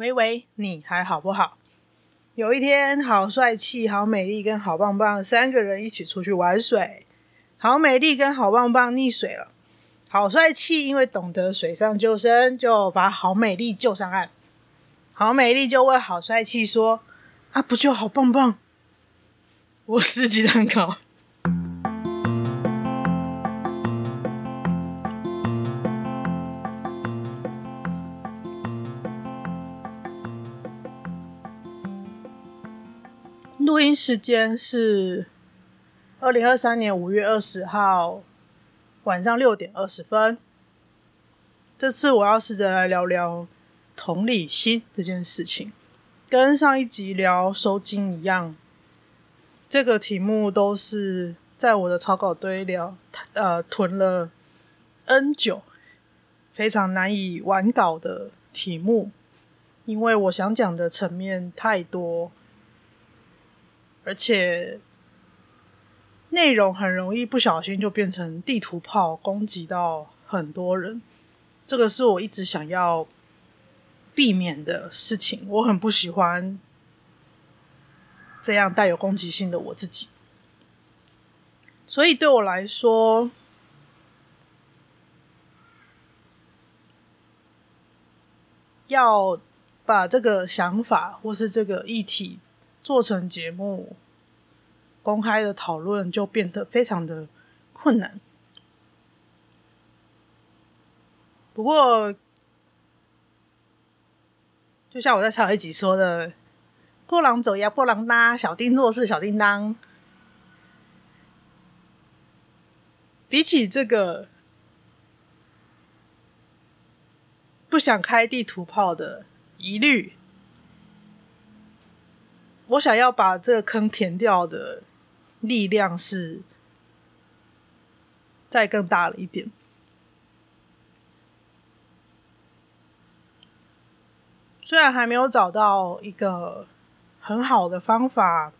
喂喂，你还好不好？有一天，好帅气、好美丽跟好棒棒三个人一起出去玩水。好美丽跟好棒棒溺水了，好帅气因为懂得水上救生，就把好美丽救上岸。好美丽就问好帅气说：“啊，不就好棒棒？”我是鸡蛋糕。录音时间是2023年5月20号晚上6点20分。这次我要试着来聊聊同理心这件事情，跟上一集聊收金一样，这个题目都是在我的草稿堆聊囤了 N 久，非常难以完稿的题目，因为我想讲的层面太多，而且内容很容易不小心就变成地图炮，攻击到很多人。这个是我一直想要避免的事情，我很不喜欢这样带有攻击性的我自己。所以对我来说，要把这个想法或是这个议题做成节目公开的讨论，就变得非常的困难。不过就像我在上一集说的，破狼走呀破狼拉，小丁做事小叮当，比起这个不想开地图炮的疑虑，我想要把这个坑填掉的力量是再更大了一点。虽然还没有找到一个很好的方法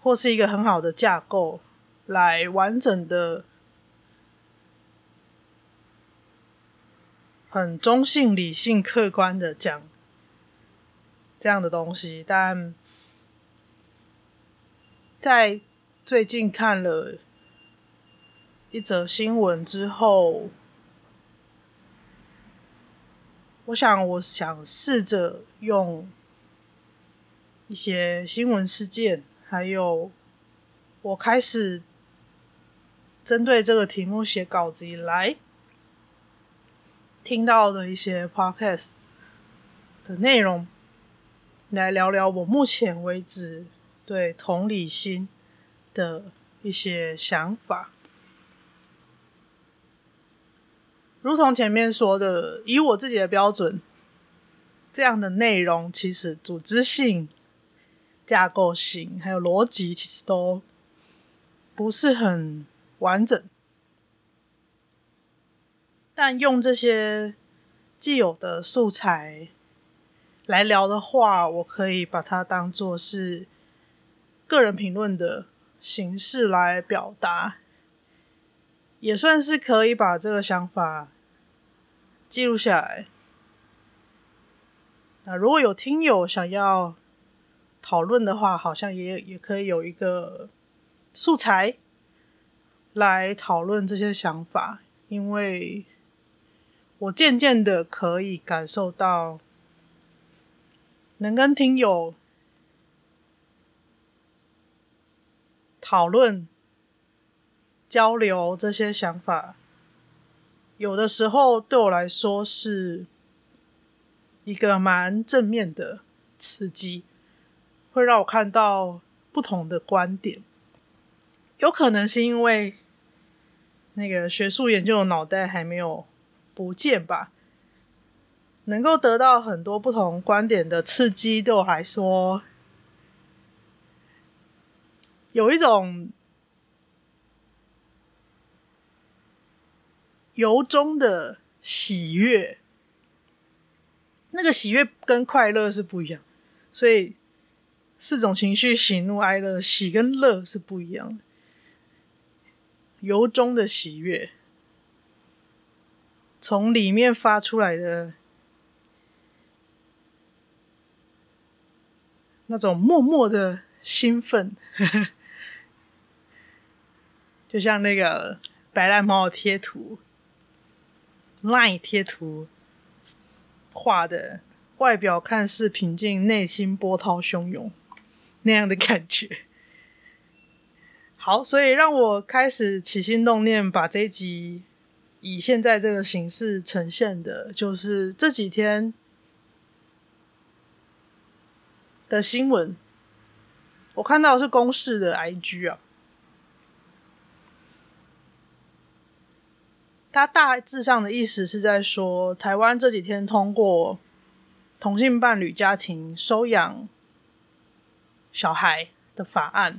或是一个很好的架构来完整的很中性理性客观的讲这样的东西，但在最近看了一则新闻之后，我想试着用一些新闻事件，还有我开始针对这个题目写稿子以来听到的一些 podcast 的内容，来聊聊我目前为止对同理心的一些想法。如同前面说的，以我自己的标准，这样的内容其实组织性、架构性还有逻辑其实都不是很完整，但用这些既有的素材来聊的话，我可以把它当作是个人评论的形式来表达，也算是可以把这个想法记录下来。那如果有听友想要讨论的话，好像也可以有一个素材来讨论这些想法，因为我渐渐的可以感受到能跟听友讨论交流这些想法，有的时候对我来说是一个蛮正面的刺激，会让我看到不同的观点。有可能是因为那个学术研究的脑袋还没有不见吧，能够得到很多不同观点的刺激，对我来说有一种由衷的喜悦，那个喜悦跟快乐是不一样，所以四种情绪喜怒哀乐，喜跟乐是不一样的，由衷的喜悦从里面发出来的那种默默的兴奋，就像那个白烂猫贴图 LINE 贴图画的，外表看似平静，内心波涛汹涌那样的感觉。好，所以让我开始起心动念把这一集以现在这个形式呈现的，就是这几天的新闻。我看到是公视的 IG 啊，它大致上的意思是在说，台湾这几天通过同性伴侣家庭收养小孩的法案，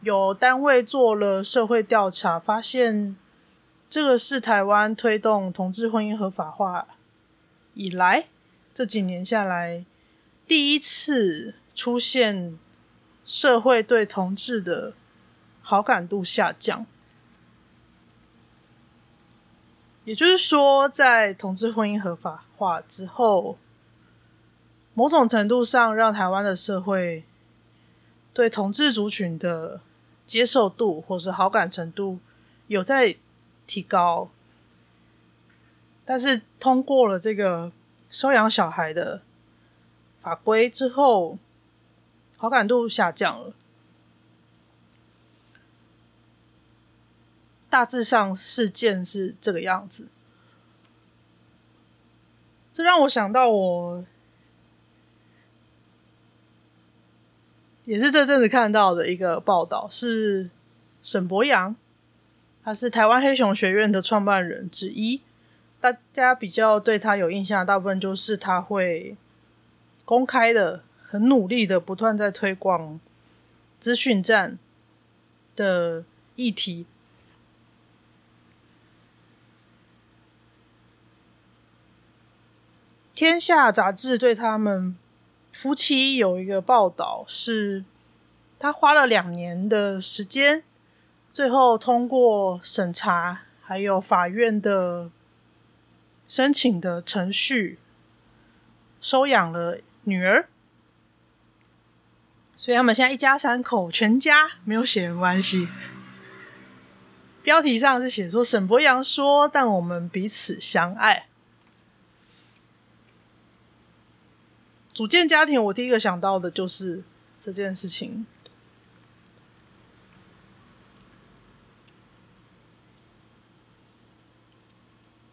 有单位做了社会调查，发现这个是台湾推动同志婚姻合法化以来，这几年下来第一次出现社会对同志的好感度下降。也就是说，在同志婚姻合法化之后，某种程度上让台湾的社会对同志族群的接受度或是好感程度有在提高，但是通过了这个收养小孩的法规之后，好感度下降了。大致上事件是这个样子。这让我想到，我也是这阵子看到的一个报道，是沈伯洋，他是台湾黑熊学院的创办人之一，大家比较对他有印象的大部分就是他会公开的很努力的不断在推广资讯战的议题。天下杂志对他们夫妻有一个报道，是他花了2年的时间，最后通过审查还有法院的申请的程序收养了女儿。所以他们现在一家3口全家没有血缘关系。标题上是写说沈伯洋说，但我们彼此相爱。组建家庭，我第一个想到的就是这件事情。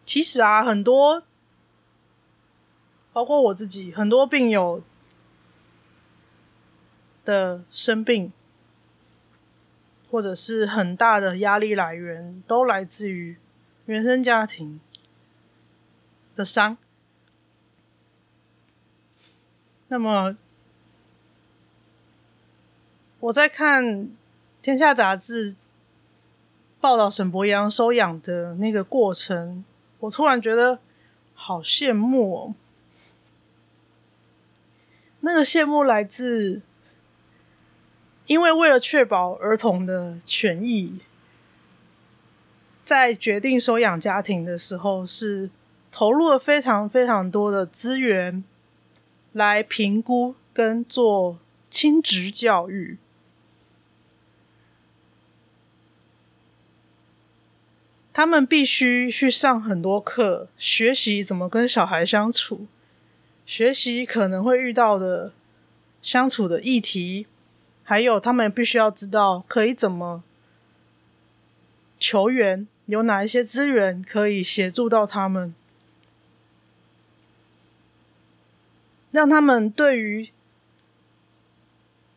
其实啊，很多，包括我自己，很多病友的生病，或者是很大的压力来源，都来自于原生家庭的伤。那么我在看天下杂志报道沈伯洋收养的那个过程，我突然觉得好羡慕哦。那个羡慕来自，因为为了确保儿童的权益，在决定收养家庭的时候是投入了非常非常多的资源来评估跟做亲职教育。他们必须去上很多课，学习怎么跟小孩相处，学习可能会遇到的相处的议题，还有他们必须要知道可以怎么求援，有哪一些资源可以协助到他们，让他们对于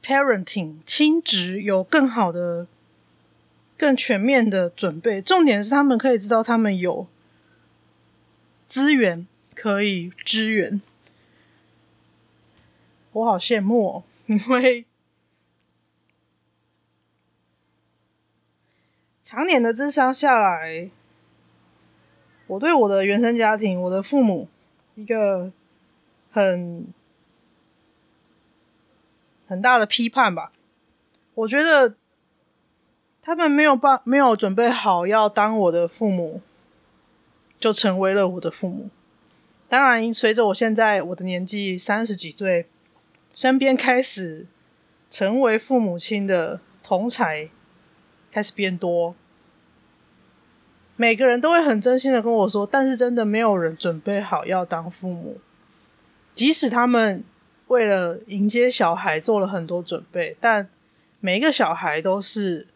parenting 亲职有更好的更全面的准备。重点是他们可以知道他们有资源可以支援。我好羡慕哦，因为常年的谘商下来，我对我的原生家庭，我的父母，一个很大的批判吧。我觉得他们没有准备好要当我的父母，就成为了我的父母。当然随着我现在我的年纪30几岁，身边开始成为父母亲的同侪开始变多，每个人都会很真心的跟我说，但是真的没有人准备好要当父母，即使他们为了迎接小孩做了很多准备，但每一个小孩都是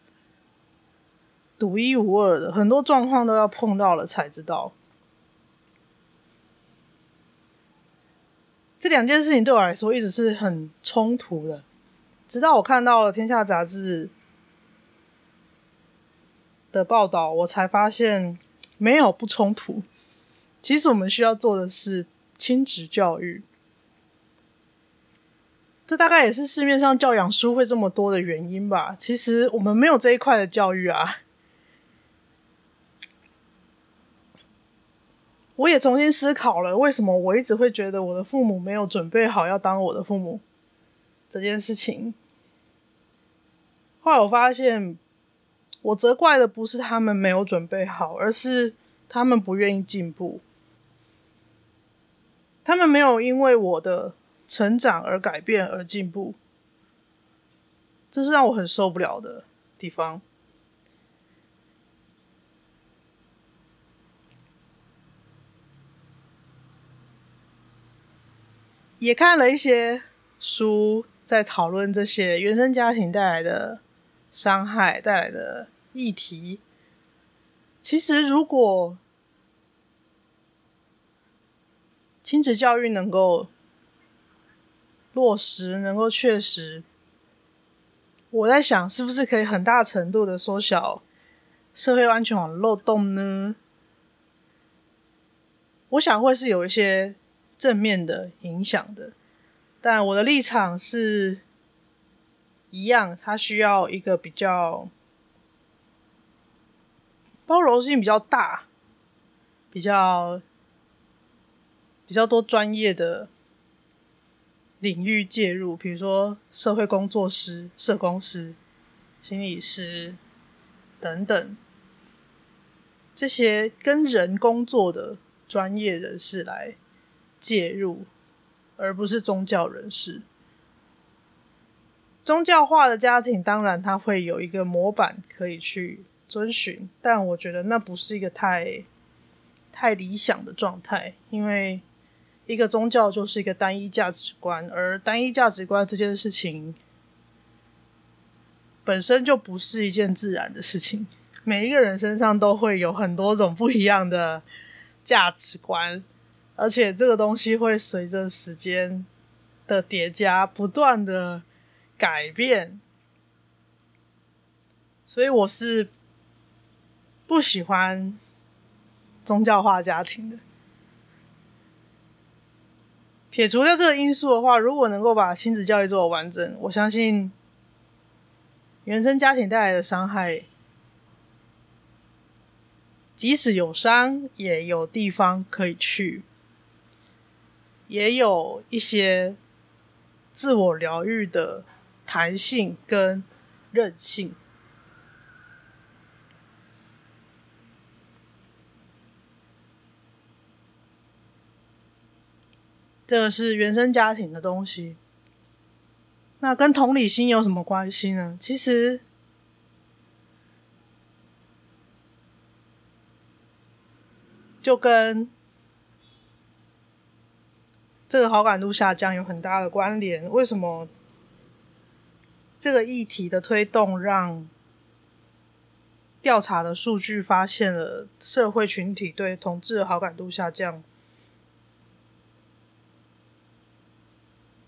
独一无二的，很多状况都要碰到了才知道。这两件事情对我来说一直是很冲突的，直到我看到了《天下》杂志的报道，我才发现没有不冲突。其实我们需要做的是亲职教育，这大概也是市面上教养书会这么多的原因吧。其实我们没有这一块的教育啊。我也重新思考了为什么我一直会觉得我的父母没有准备好要当我的父母这件事情。后来我发现我责怪的不是他们没有准备好，而是他们不愿意进步。他们没有因为我的成长而改变而进步，这是让我很受不了的地方。也看了一些书在讨论这些原生家庭带来的伤害带来的议题。其实如果亲职教育能够落实，能够确实，我在想是不是可以很大程度的缩小社会安全网的漏洞呢？我想会是有一些正面的影响的，但我的立场是一样，它需要一个比较包容性比较大，比较多专业的领域介入，比如说社会工作师、社工师、心理师等等，这些跟人工作的专业人士来介入，而不是宗教人士。宗教化的家庭当然它会有一个模板可以去遵循，但我觉得那不是一个太理想的状态，因为一个宗教就是一个单一价值观，而单一价值观这件事情本身就不是一件自然的事情，每一个人身上都会有很多种不一样的价值观，而且这个东西会随着时间的叠加不断的改变，所以我是不喜欢宗教化家庭的。撇除掉这个因素的话，如果能够把亲子教育做得完整，我相信原生家庭带来的伤害即使有伤也有地方可以去，也有一些自我疗愈的弹性跟韧性。这个是原生家庭的东西。那跟同理心有什么关系呢？其实就跟这个好感度下降有很大的关联。为什么这个议题的推动让调查的数据发现了社会群体对同志的好感度下降？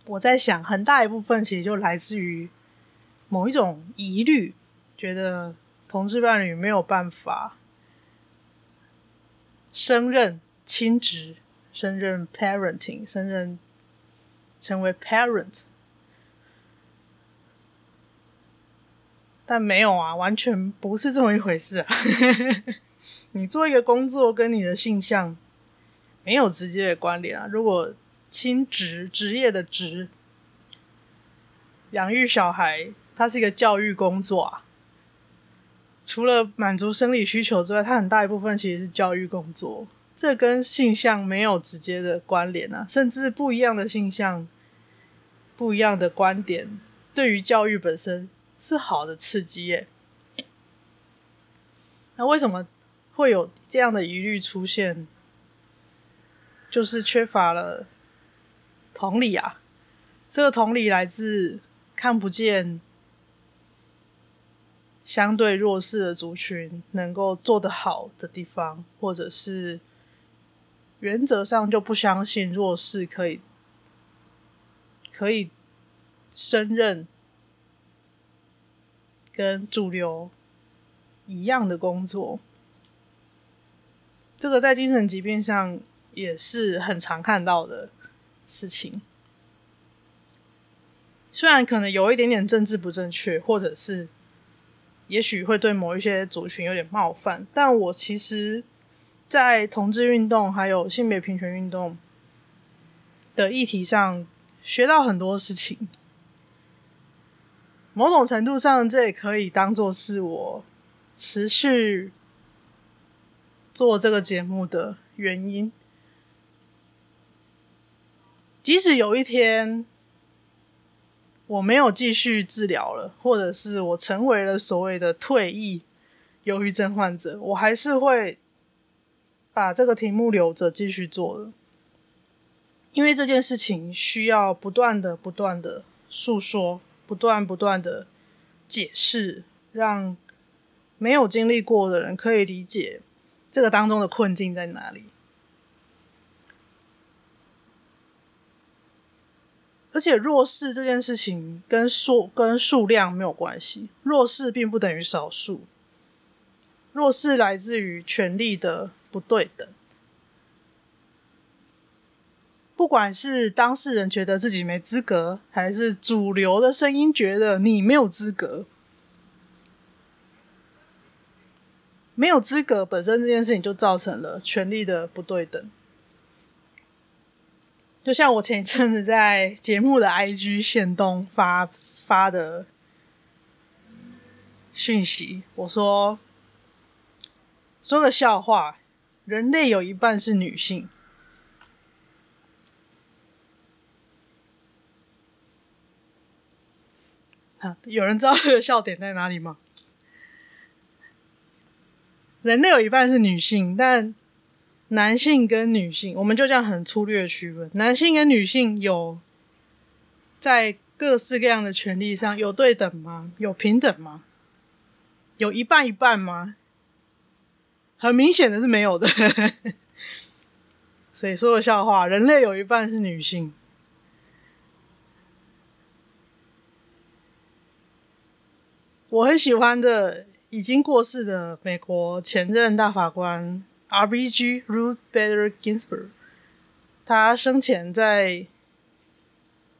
我在想很大一部分其实就来自于某一种疑虑，觉得同志伴侣没有办法胜任亲职，胜任 parenting， 胜任成为 parent。 但没有啊，完全不是这么一回事啊。你做一个工作跟你的性向没有直接的关联啊。如果亲职，职业的职，养育小孩，它是一个教育工作啊，除了满足生理需求之外，它很大一部分其实是教育工作。这跟性向没有直接的关联啊，甚至不一样的性向，不一样的观点，对于教育本身是好的刺激耶。那为什么会有这样的疑虑出现？就是缺乏了同理啊。这个同理来自看不见相对弱势的族群能够做得好的地方，或者是原则上就不相信弱势可以胜任跟主流一样的工作。这个在精神疾病上也是很常看到的事情，虽然可能有一点点政治不正确，或者是也许会对某一些族群有点冒犯，但我其实在同志运动还有性别平权运动的议题上学到很多事情，某种程度上这也可以当作是我持续做这个节目的原因。即使有一天我没有继续治疗了，或者是我成为了所谓的退役忧郁症患者，我还是会把这个题目留着继续做的，因为这件事情需要不断的诉说，不断的解释，让没有经历过的人可以理解这个当中的困境在哪里。而且弱势这件事情跟数量没有关系，弱势并不等于少数，弱势来自于权力的不对等。不管是当事人觉得自己没资格，还是主流的声音觉得你没有资格，没有资格本身这件事情就造成了权力的不对等。就像我前一阵子在节目的 IG 限动发的讯息，我说个笑话，人类有一半是女性。有人知道这个笑点在哪里吗？人类有一半是女性，但男性跟女性，我们就这样很粗略的区分，男性跟女性有在各式各样的权利上有对等吗？有平等吗？有一半一半吗？很明显的是没有的所以说个笑话，人类有一半是女性。我很喜欢的已经过世的美国前任大法官 RBG Ruth Bader Ginsburg， 他生前在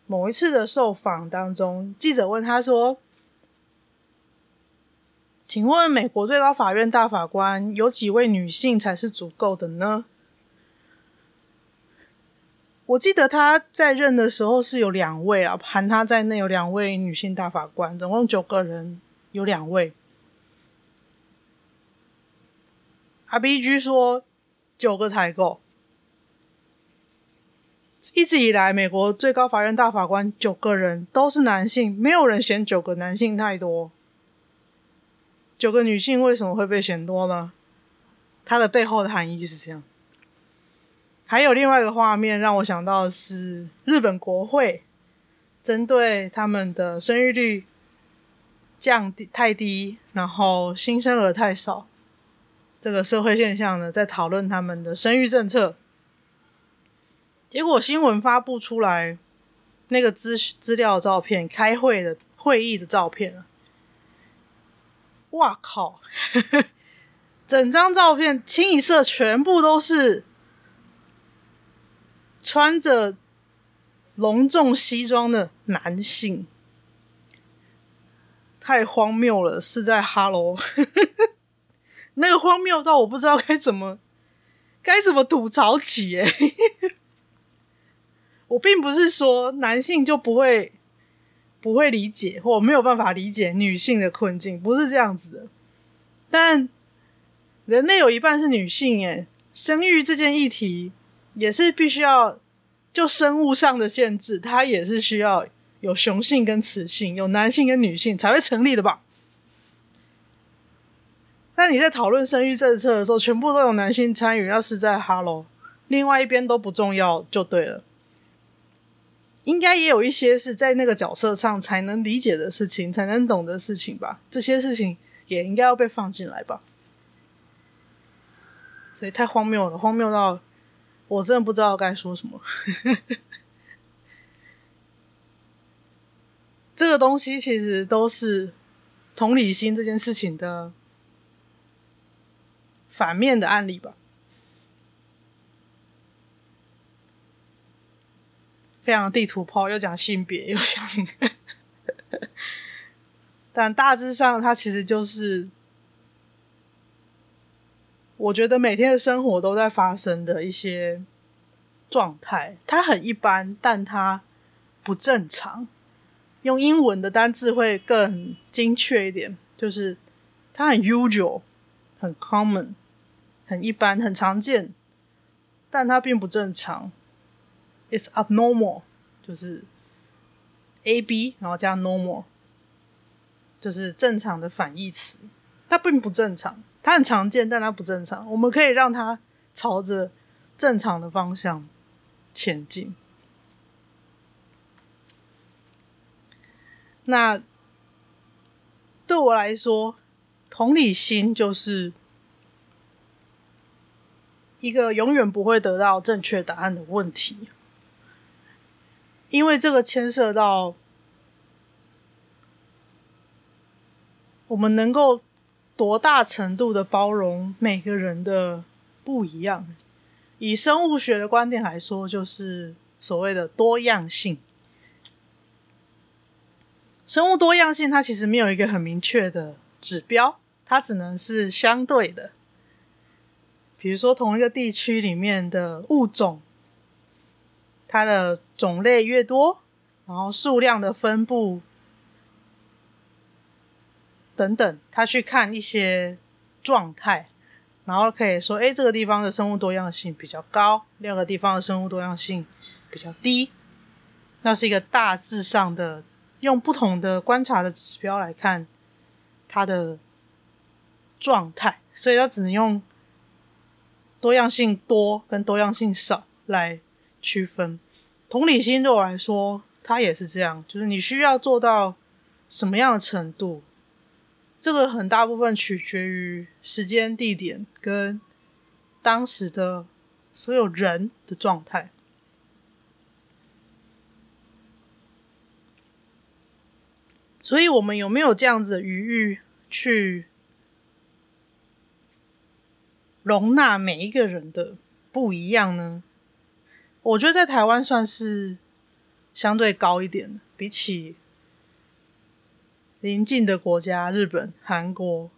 某一次的受访当中，记者问他说，请问美国最高法院大法官有几位女性才是足够的呢？我记得他在任的时候是有两位啊，含他在内有两位女性大法官，总共9个人，有2位。RBG 说9个才够。一直以来美国最高法院大法官9个人都是男性，没有人嫌9个男性太多。9个女性为什么会被嫌多呢？它的背后的含义是这样。还有另外一个画面让我想到的是日本国会针对他们的生育率降低太低，然后新生儿太少这个社会现象呢，在讨论他们的生育政策。结果新闻发布出来那个资料的照片，开会的会议的照片，哇靠整张照片清一色全部都是穿着隆重西装的男性。太荒谬了，是在那个荒谬到我不知道该怎么吐槽起耶我并不是说男性就不会理解或没有办法理解女性的困境，不是这样子的。但人类有一半是女性耶，生育这件议题也是必须要就生物上的限制，它也是需要有雄性跟雌性，有男性跟女性才会成立的吧。那你在讨论生育政策的时候全部都有男性参与，要是在哈喽，另外一边都不重要就对了。应该也有一些是在那个角色上才能理解的事情，才能懂的事情吧，这些事情也应该要被放进来吧。所以太荒谬了，荒谬到我真的不知道该说什么。这个东西其实都是同理心这件事情的反面的案例吧。非常地图炮，又讲性别又讲但大致上它其实就是我觉得每天的生活都在发生的一些状态，它很一般但它不正常。用英文的单字会更精确一点，就是它很 usual 很 common 很一般很常见，但它并不正常。It's abnormal 就是 AB 然后加 normal 就是正常的反义词，它并不正常，它很常见但它不正常，我们可以让它朝着正常的方向前进。那对我来说同理心就是一个永远不会得到正确答案的问题，因为这个牵涉到我们能够多大程度的包容每个人的不一样。以生物学的观点来说就是所谓的多样性，生物多样性它其实没有一个很明确的指标，它只能是相对的。比如说同一个地区里面的物种，它的种类越多，然后数量的分布等等，他去看一些状态，然后可以说这个地方的生物多样性比较高，另一个地方的生物多样性比较低。那是一个大致上的用不同的观察的指标来看它的状态，所以它只能用多样性多跟多样性少来区分。同理心对我来说它也是这样，就是你需要做到什么样的程度，这个很大部分取决于时间、地点跟当时的所有人的状态。所以我们有没有这样子的余裕去容纳每一个人的不一样呢？我觉得在台湾算是相对高一点，比起邻近的国家日本、韩国，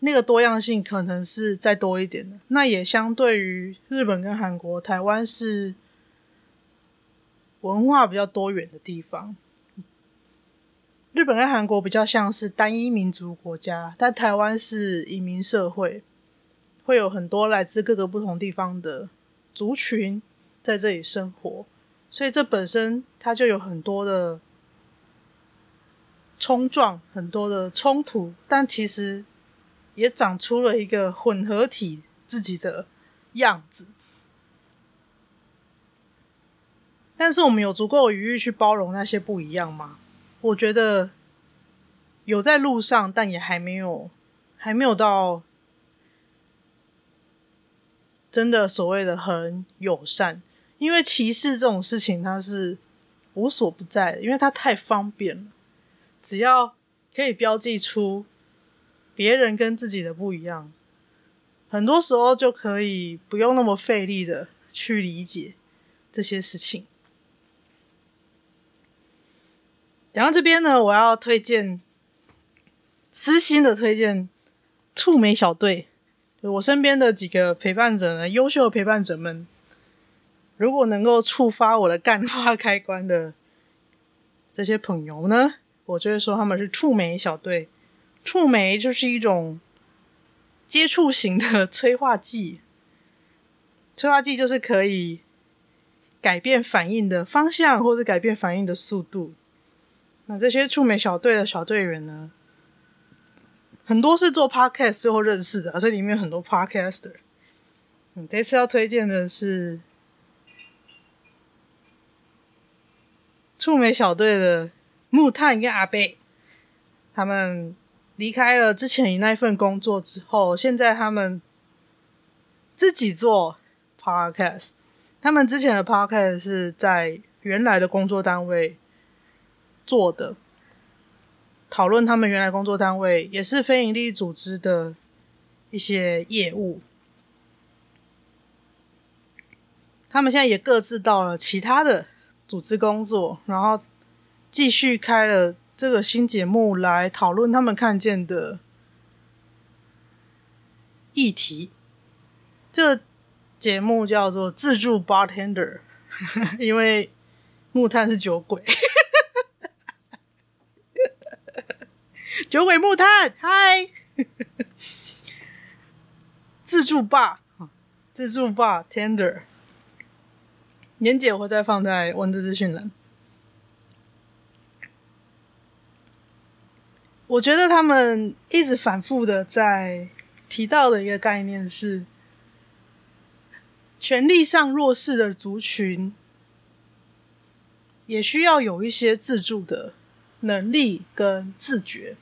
那个多样性可能是再多一点的。那也相对于日本跟韩国，台湾是文化比较多元的地方。日本跟韩国比较像是单一民族国家，但台湾是移民社会，会有很多来自各个不同地方的族群在这里生活，所以这本身它就有很多的冲撞，很多的冲突，但其实也长出了一个混合体自己的样子。但是我们有足够的余裕去包容那些不一样吗？我觉得有在路上，但也还没有到真的所谓的很友善。因为歧视这种事情它是无所不在的，因为它太方便了，只要可以标记出别人跟自己的不一样，很多时候就可以不用那么费力的去理解这些事情。讲到这边呢，我要推荐，私心的推荐触媒小队，我身边的几个陪伴者呢，优秀的陪伴者们，如果能够触发我的干话开关的这些朋友呢，我就会说他们是触媒小队。触媒就是一种接触型的催化剂。催化剂就是可以改变反应的方向，或者改变反应的速度。那这些触媒小队的小队员呢，很多是做 podcast 最后认识的，所以里面很多 podcaster。这次要推荐的是触媒小队的木炭跟阿贝，他们离开了之前那一份工作之后，现在他们自己做 podcast。 他们之前的 podcast 是在原来的工作单位做的，讨论他们原来工作单位也是非营利组织的一些业务。他们现在也各自到了其他的组织工作，然后继续开了这个新节目来讨论他们看见的议题。这个节目叫做自助 bartender， 因为木炭是酒鬼。酒鬼木炭，嗨。自助 bartender， 连结我会再放在文字资讯栏。我觉得他们一直反复的在提到的一个概念是，权力上弱势的族群也需要有一些自助的能力跟自觉，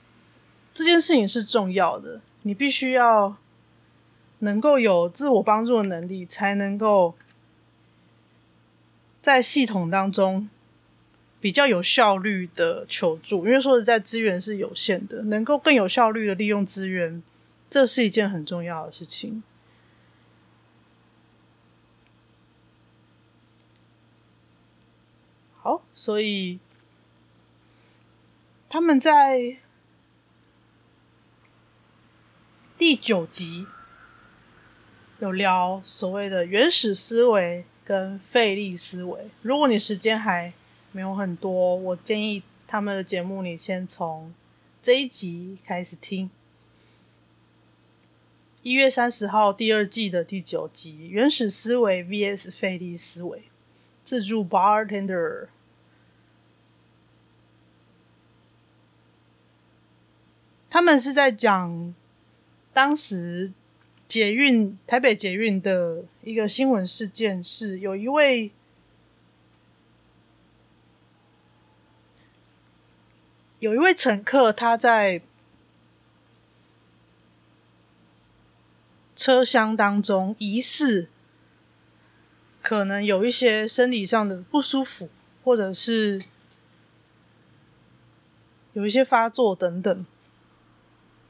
这件事情是重要的。你必须要能够有自我帮助的能力，才能够在系统当中比较有效率的求助，因为说实在资源是有限的，能够更有效率的利用资源，这是一件很重要的事情。好，所以他们在第9集有聊所谓的原始思维跟费力思维。如果你时间还没有很多，我建议他们的节目你先从这一集开始听。1月30号第2季的第9集，原始思维 vs 费力思维，自助 bartender。他们是在讲当时捷运，台北捷运的一个新闻事件，是有一位乘客，他在车厢当中疑似可能有一些生理上的不舒服，或者是有一些发作等等，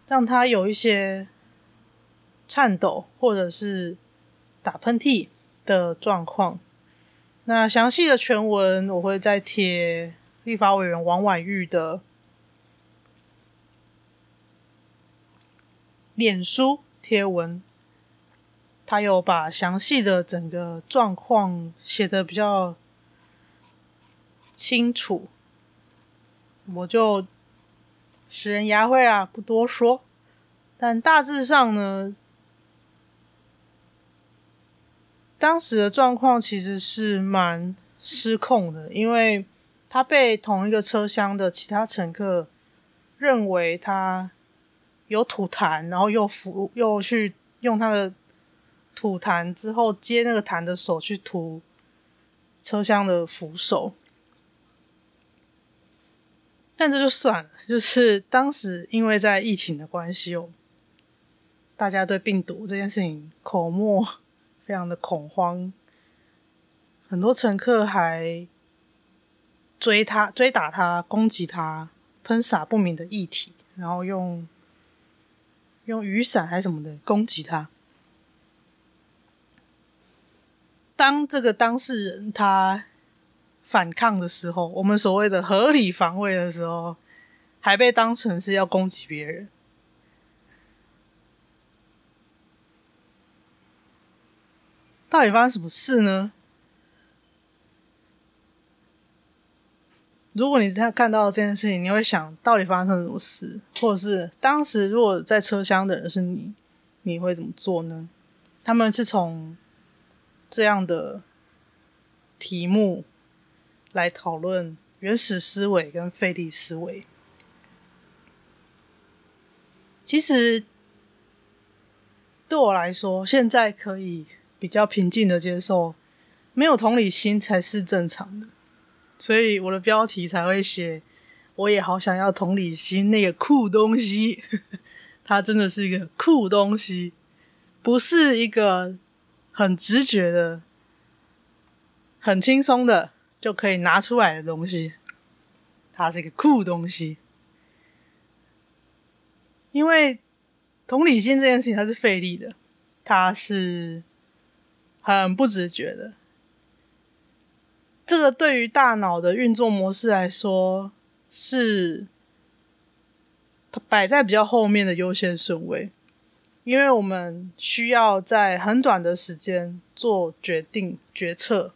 让他有一些颤抖或者是打喷嚏的状况。那详细的全文我会再贴立法委员王婉玉的脸书贴文，他有把详细的整个状况写得比较清楚，我就使人牙慧啊，不多说。但大致上呢，当时的状况其实是蛮失控的，因为他被同一个车厢的其他乘客认为他有吐痰，然后又去用他的吐痰之后接那个痰的手去吐车厢的扶手。但这就算了，就是当时因为在疫情的关系哦，大家对病毒这件事情口沫非常的恐慌，很多乘客还追打他，攻击他，喷洒不明的液体，然后用雨伞还是什么的攻击他。当这个当事人他反抗的时候，我们所谓的合理防卫的时候，还被当成是要攻击别人。到底发生什么事呢？如果你看到这件事情，你会想到底发生什么事，或者是当时如果在车厢的人是你，你会怎么做呢？他们是从这样的题目来讨论原始思维跟费力思维。其实对我来说，现在可以比较平静的接受没有同理心才是正常的，所以我的标题才会写我也好想要同理心那个酷东西它真的是一个酷东西，不是一个很直觉的很轻松的就可以拿出来的东西，它是一个酷东西。因为同理心这件事情它是费力的，它是很不直觉的，这个对于大脑的运作模式来说是摆在比较后面的优先顺位，因为我们需要在很短的时间做决定决策，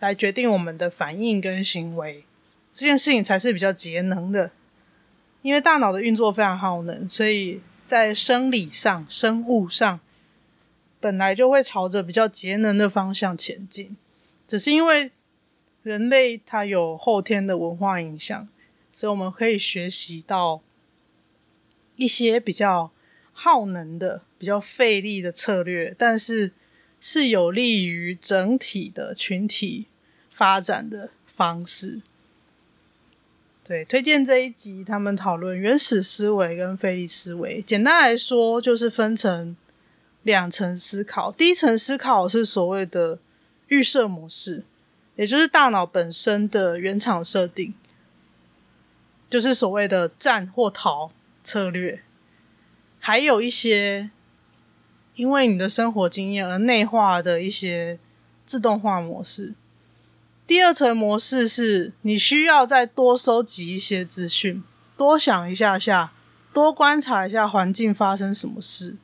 来决定我们的反应跟行为，这件事情才是比较节能的。因为大脑的运作非常耗能，所以在生理上生物上本来就会朝着比较节能的方向前进，只是因为人类它有后天的文化影响，所以我们可以学习到一些比较耗能的比较费力的策略，但是有利于整体的群体发展的方式。对，推荐这一集他们讨论原始思维跟费力思维，简单来说就是分成两层思考。第一层思考是所谓的预设模式，也就是大脑本身的原厂设定，就是所谓的战或逃策略，还有一些因为你的生活经验而内化的一些自动化模式。第二层模式是你需要再多收集一些资讯，多想一下下，多观察一下环境发生什么事。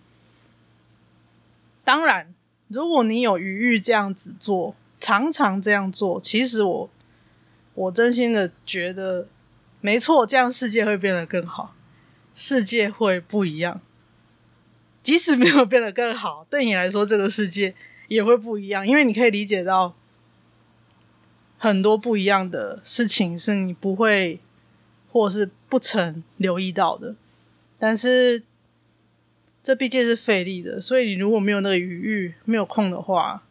当然如果你有余裕这样子做，常常这样做，其实我真心的觉得没错，这样世界会变得更好，世界会不一样。即使没有变得更好，对你来说这个世界也会不一样，因为你可以理解到很多不一样的事情是你不会或是不曾留意到的，但是这毕竟是费力的，所以你如果没有那个余裕没有空的话，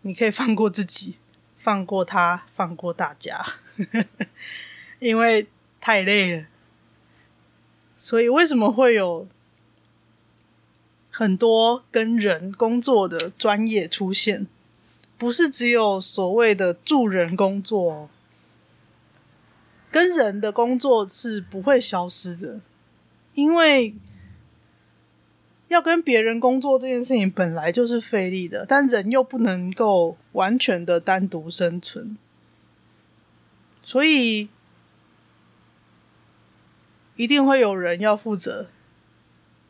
你可以放过自己，放过他，放过大家因为太累了。所以为什么会有很多跟人工作的专业出现，不是只有所谓的助人工作哦，跟人的工作是不会消失的，因为要跟别人工作这件事情本来就是费力的，但人又不能够完全的单独生存，所以一定会有人要负责，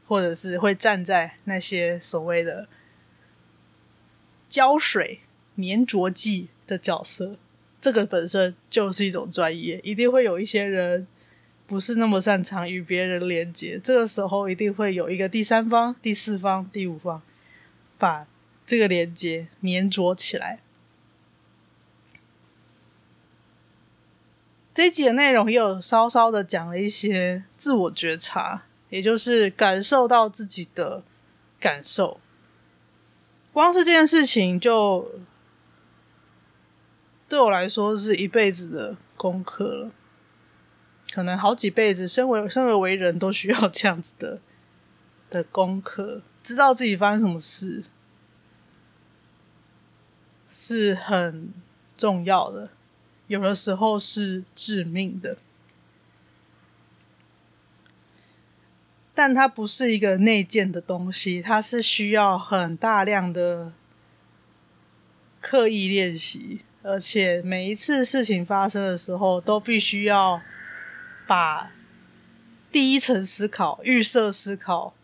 或者是会站在那些所谓的胶水粘着剂的角色，这个本身就是一种专业。一定会有一些人不是那么擅长与别人连接，这个时候一定会有一个第三方、第四方、第五方把这个连接粘着起来。这一集的内容也有稍稍的讲了一些自我觉察，也就是感受到自己的感受，光是这件事情就对我来说是一辈子的功课了，可能好几辈子身为人都需要这样子的功课。知道自己发生什么事是很重要的，有的时候是致命的，但它不是一个内建的东西，它是需要很大量的刻意练习，而且每一次事情发生的时候都必须要把第一层思考、预设思考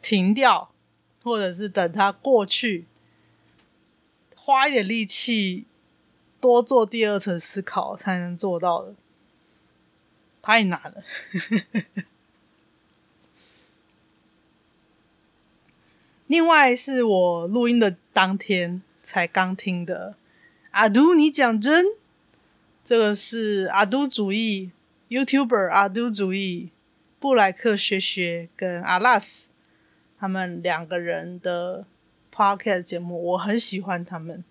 停掉，或者是等它过去，花一点力气多做第二层思考才能做到的。太难了另外是我录音的当天才刚听的阿都你讲真，这个是阿都主义 YouTuber 阿都主义布莱克学学跟 Alas 他们两个人的 Podcast 节目，我很喜欢他们，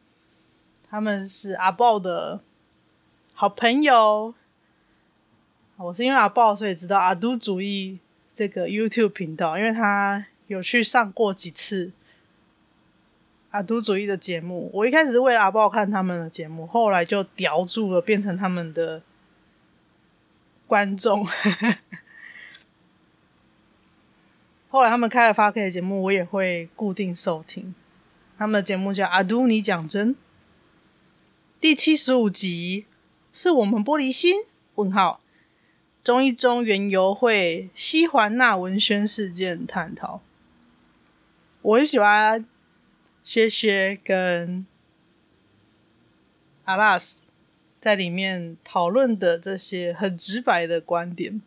他们是阿豹的好朋友。我是因为阿豹所以知道阿都主义这个 YouTube 频道，因为他有去上过几次阿都主义的节目。我一开始是为了阿豹看他们的节目，后来就叼住了，变成他们的观众。后来他们开了 Podcast 的节目，我也会固定收听。他们的节目叫阿都你讲真。第75集是我们玻璃心？中一中原游会西环那文宣事件探讨。我很喜欢薛薛跟阿拉斯在里面讨论的这些很直白的观点。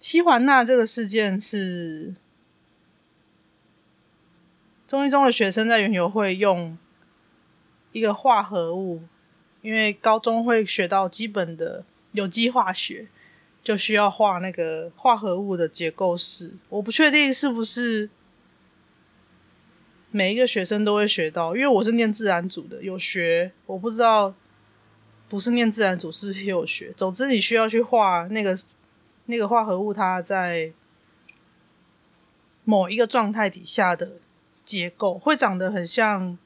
西环那这个事件是中一中的学生在原游会用一个化合物，因为高中会学到基本的有机化学，就需要画那个化合物的结构式。我不确定是不是每一个学生都会学到，因为我是念自然组的，有学，我不知道不是念自然组是不是有学。总之你需要去画那个化合物它在某一个状态底下的结构，会长得很像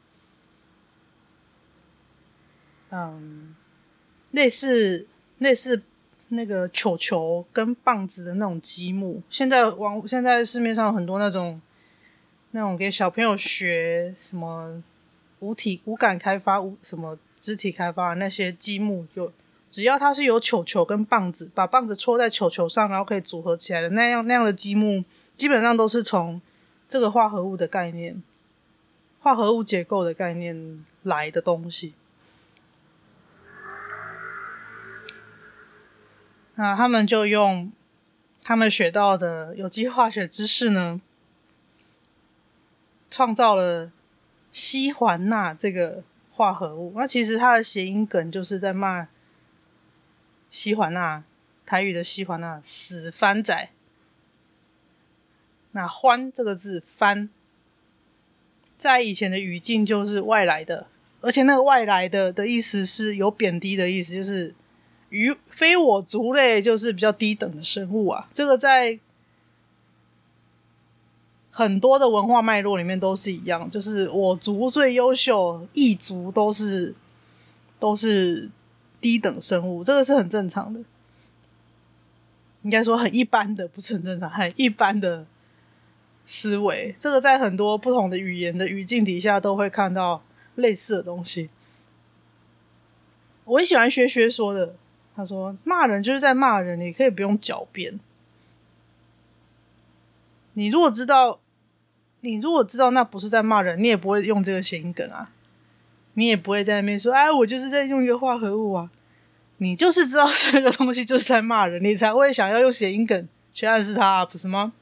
类似那个球球跟棒子的那种积木。现在市面上有很多那种给小朋友学什么无感开发、什么肢体开发那些积木，只要它是有球球跟棒子，把棒子戳在球球上然后可以组合起来的那样的积木，基本上都是从这个化合物的概念、化合物结构的概念来的东西。那他们就用他们学到的有机化学知识呢，创造了西环那这个化合物。那其实它的谐音梗就是在骂西环那，台语的西环那死番仔。那欢这个字番在以前的语境就是外来的，而且那个外来的意思是有贬低的意思，就是与非我族类，就是比较低等的生物啊。这个在很多的文化脉络里面都是一样，就是我族最优秀，异族都是低等生物，这个是很正常的，应该说很一般的，不是很正常，很一般的思维。这个在很多不同的语言的语境底下都会看到类似的东西。我很喜欢薛薛说的，他说骂人就是在骂人，你可以不用狡辩。你如果知道那不是在骂人，你也不会用这个谐音梗啊，你也不会在那边说哎，我就是在用一个化合物啊。你就是知道这个东西就是在骂人，你才会想要用谐音梗去暗示他啊，不是吗？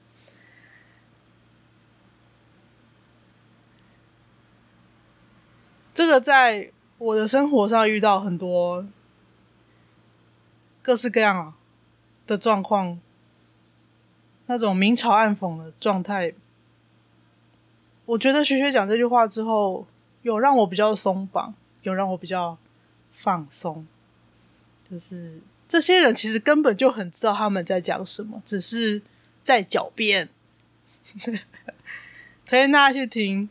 这个在我的生活上遇到很多各式各样的状况，那种明嘲暗讽的状态。我觉得学学讲这句话之后，有让我比较松绑，有让我比较放松，就是这些人其实根本就很知道他们在讲什么，只是在狡辩。推荐大家去听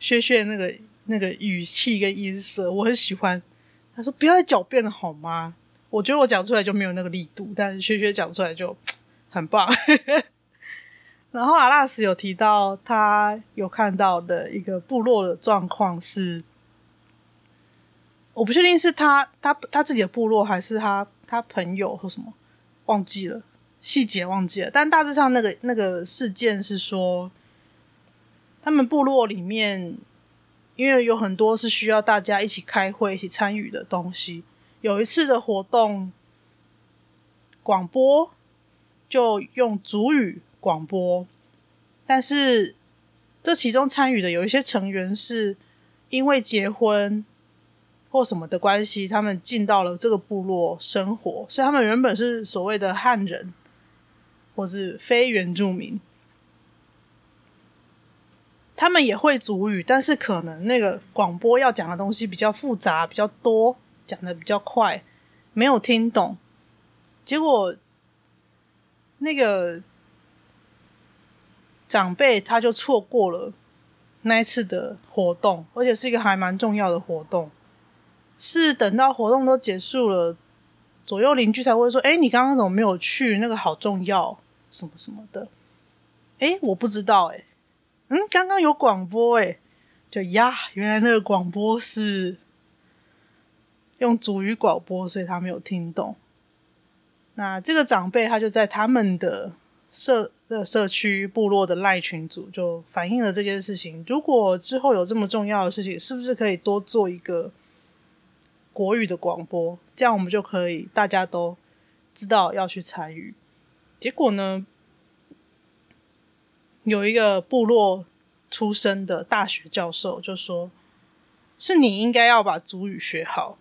学学那个语气跟音色，我很喜欢。他说不要再狡辩了好吗？我觉得我讲出来就没有那个力度，但是薛薛讲出来就很棒。然后阿拉斯有提到他有看到的一个部落的状况是，我不确定是他自己的部落还是他朋友或什么，忘记了细节但大致上那个事件是说，他们部落里面因为有很多是需要大家一起开会一起参与的东西，有一次的活动广播就用族语广播，但是这其中参与的有一些成员是因为结婚或什么的关系，他们进到了这个部落生活，所以他们原本是所谓的汉人或是非原住民，他们也会族语，但是可能那个广播要讲的东西比较复杂比较多，讲的比较快，没有听懂。结果那个长辈他就错过了那一次的活动，而且是一个还蛮重要的活动，是等到活动都结束了，左右邻居才会说，诶，你刚刚怎么没有去，那个好重要什么什么的。诶，我不知道诶，刚刚有广播诶。就呀，原来那个广播是用族语广播，所以他没有听懂。那这个长辈他就在他们的社区部落的赖群组就反映了这件事情，如果之后有这么重要的事情，是不是可以多做一个国语的广播，这样我们就可以大家都知道要去参与。结果呢，有一个部落出身的大学教授就说，是你应该要把族语学好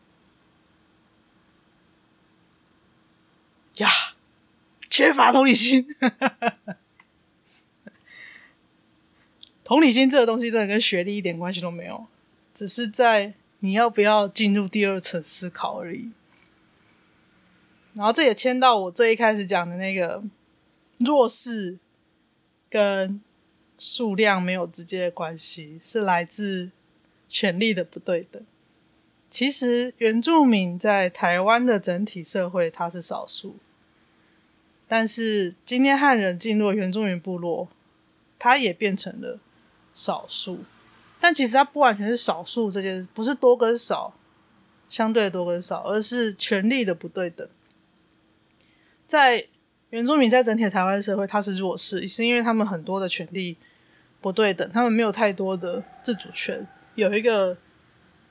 呀，缺乏同理心同理心这个东西真的跟学历一点关系都没有，只是在你要不要进入第二层思考而已。然后这也牵到我最一开始讲的那个弱势跟数量没有直接的关系，是来自权力的不对等。其实原住民在台湾的整体社会它是少数，但是今天汉人进入原住民部落，它也变成了少数。但其实它不完全是少数这件事，不是多跟少，相对多跟少，而是权力的不对等。在原住民在整体的台湾社会，它是弱势，是因为他们很多的权力不对等，他们没有太多的自主权，有一个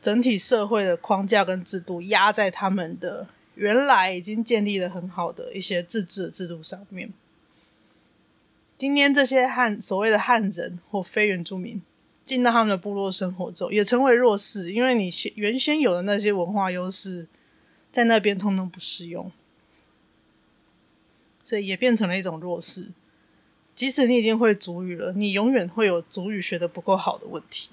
整体社会的框架跟制度压在他们的原来已经建立了很好的一些自治的制度上面。今天这些所谓的汉人或非原住民进到他们的部落生活之后，也成为弱势，因为你原先有的那些文化优势在那边通通不适用，所以也变成了一种弱势。即使你已经会族语了，你永远会有族语学得不够好的问题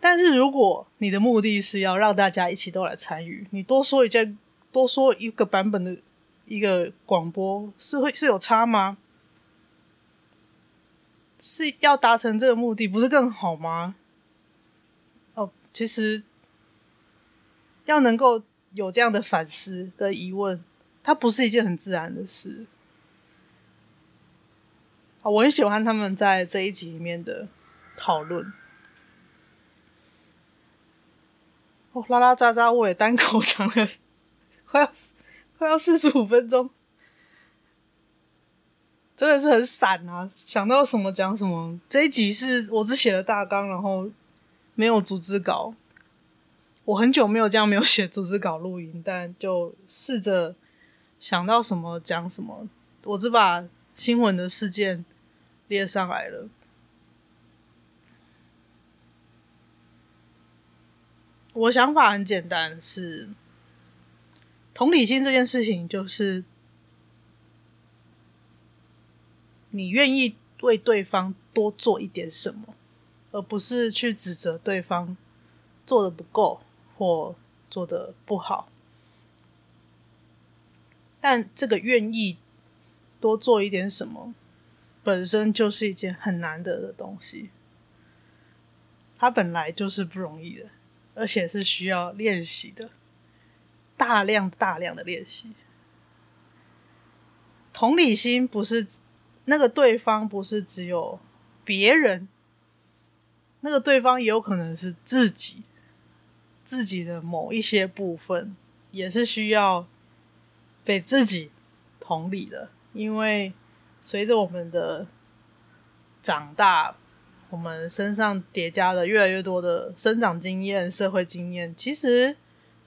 但是如果你的目的是要让大家一起都来参与，你多说一个版本的一个广播是有差吗？是要达成这个目的不是更好吗？哦，其实要能够有这样的反思的疑问，它不是一件很自然的事。我很喜欢他们在这一集里面的讨论。哦，拉拉杂杂我也单口讲了快要45分钟，真的是很散啊，想到什么讲什么。这一集是我只写了大纲，然后没有逐字稿，我很久没有这样没有写逐字稿录音，但就试着想到什么讲什么，我只把新闻的事件列上来了。我想法很简单，是同理心这件事情，就是你愿意为对方多做一点什么，而不是去指责对方做得不够或做得不好。但这个愿意多做一点什么本身就是一件很难得的东西，它本来就是不容易的，而且是需要练习的，大量的练习。同理心不是那个对方，不是只有别人，那个对方也有可能是自己的某一些部分，也是需要被自己同理的。因为随着我们的长大，我们身上叠加的越来越多的生长经验、社会经验，其实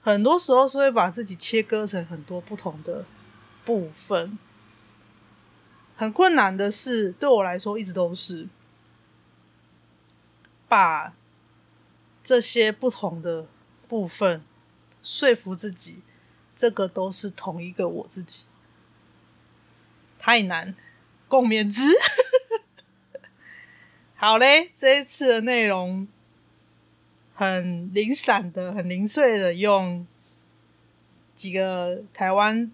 很多时候是会把自己切割成很多不同的部分，很困难的是，对我来说一直都是把这些不同的部分说服自己，这个都是同一个我自己。太难，共勉之。好嘞，这一次的内容很零散的、很零碎的，用几个台湾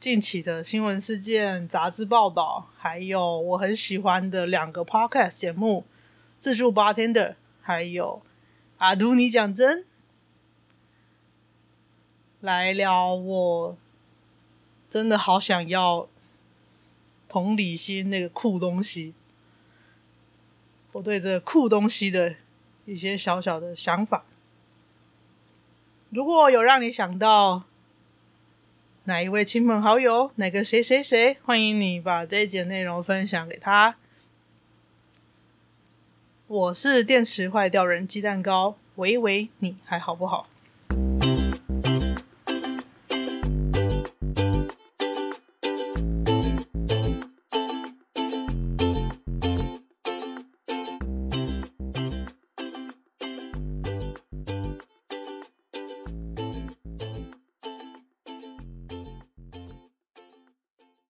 近期的新闻事件、杂志报道，还有我很喜欢的两个 podcast 节目《自助 Bartender》还有《阿嘟你讲真》，来聊我真的好想要同理心那个酷东西，我对这个酷东西的一些小小的想法。如果有让你想到哪一位亲朋好友，哪个谁谁谁，欢迎你把这一集内容分享给他。我是电池坏掉人鸡蛋糕，喂喂，你还好不好？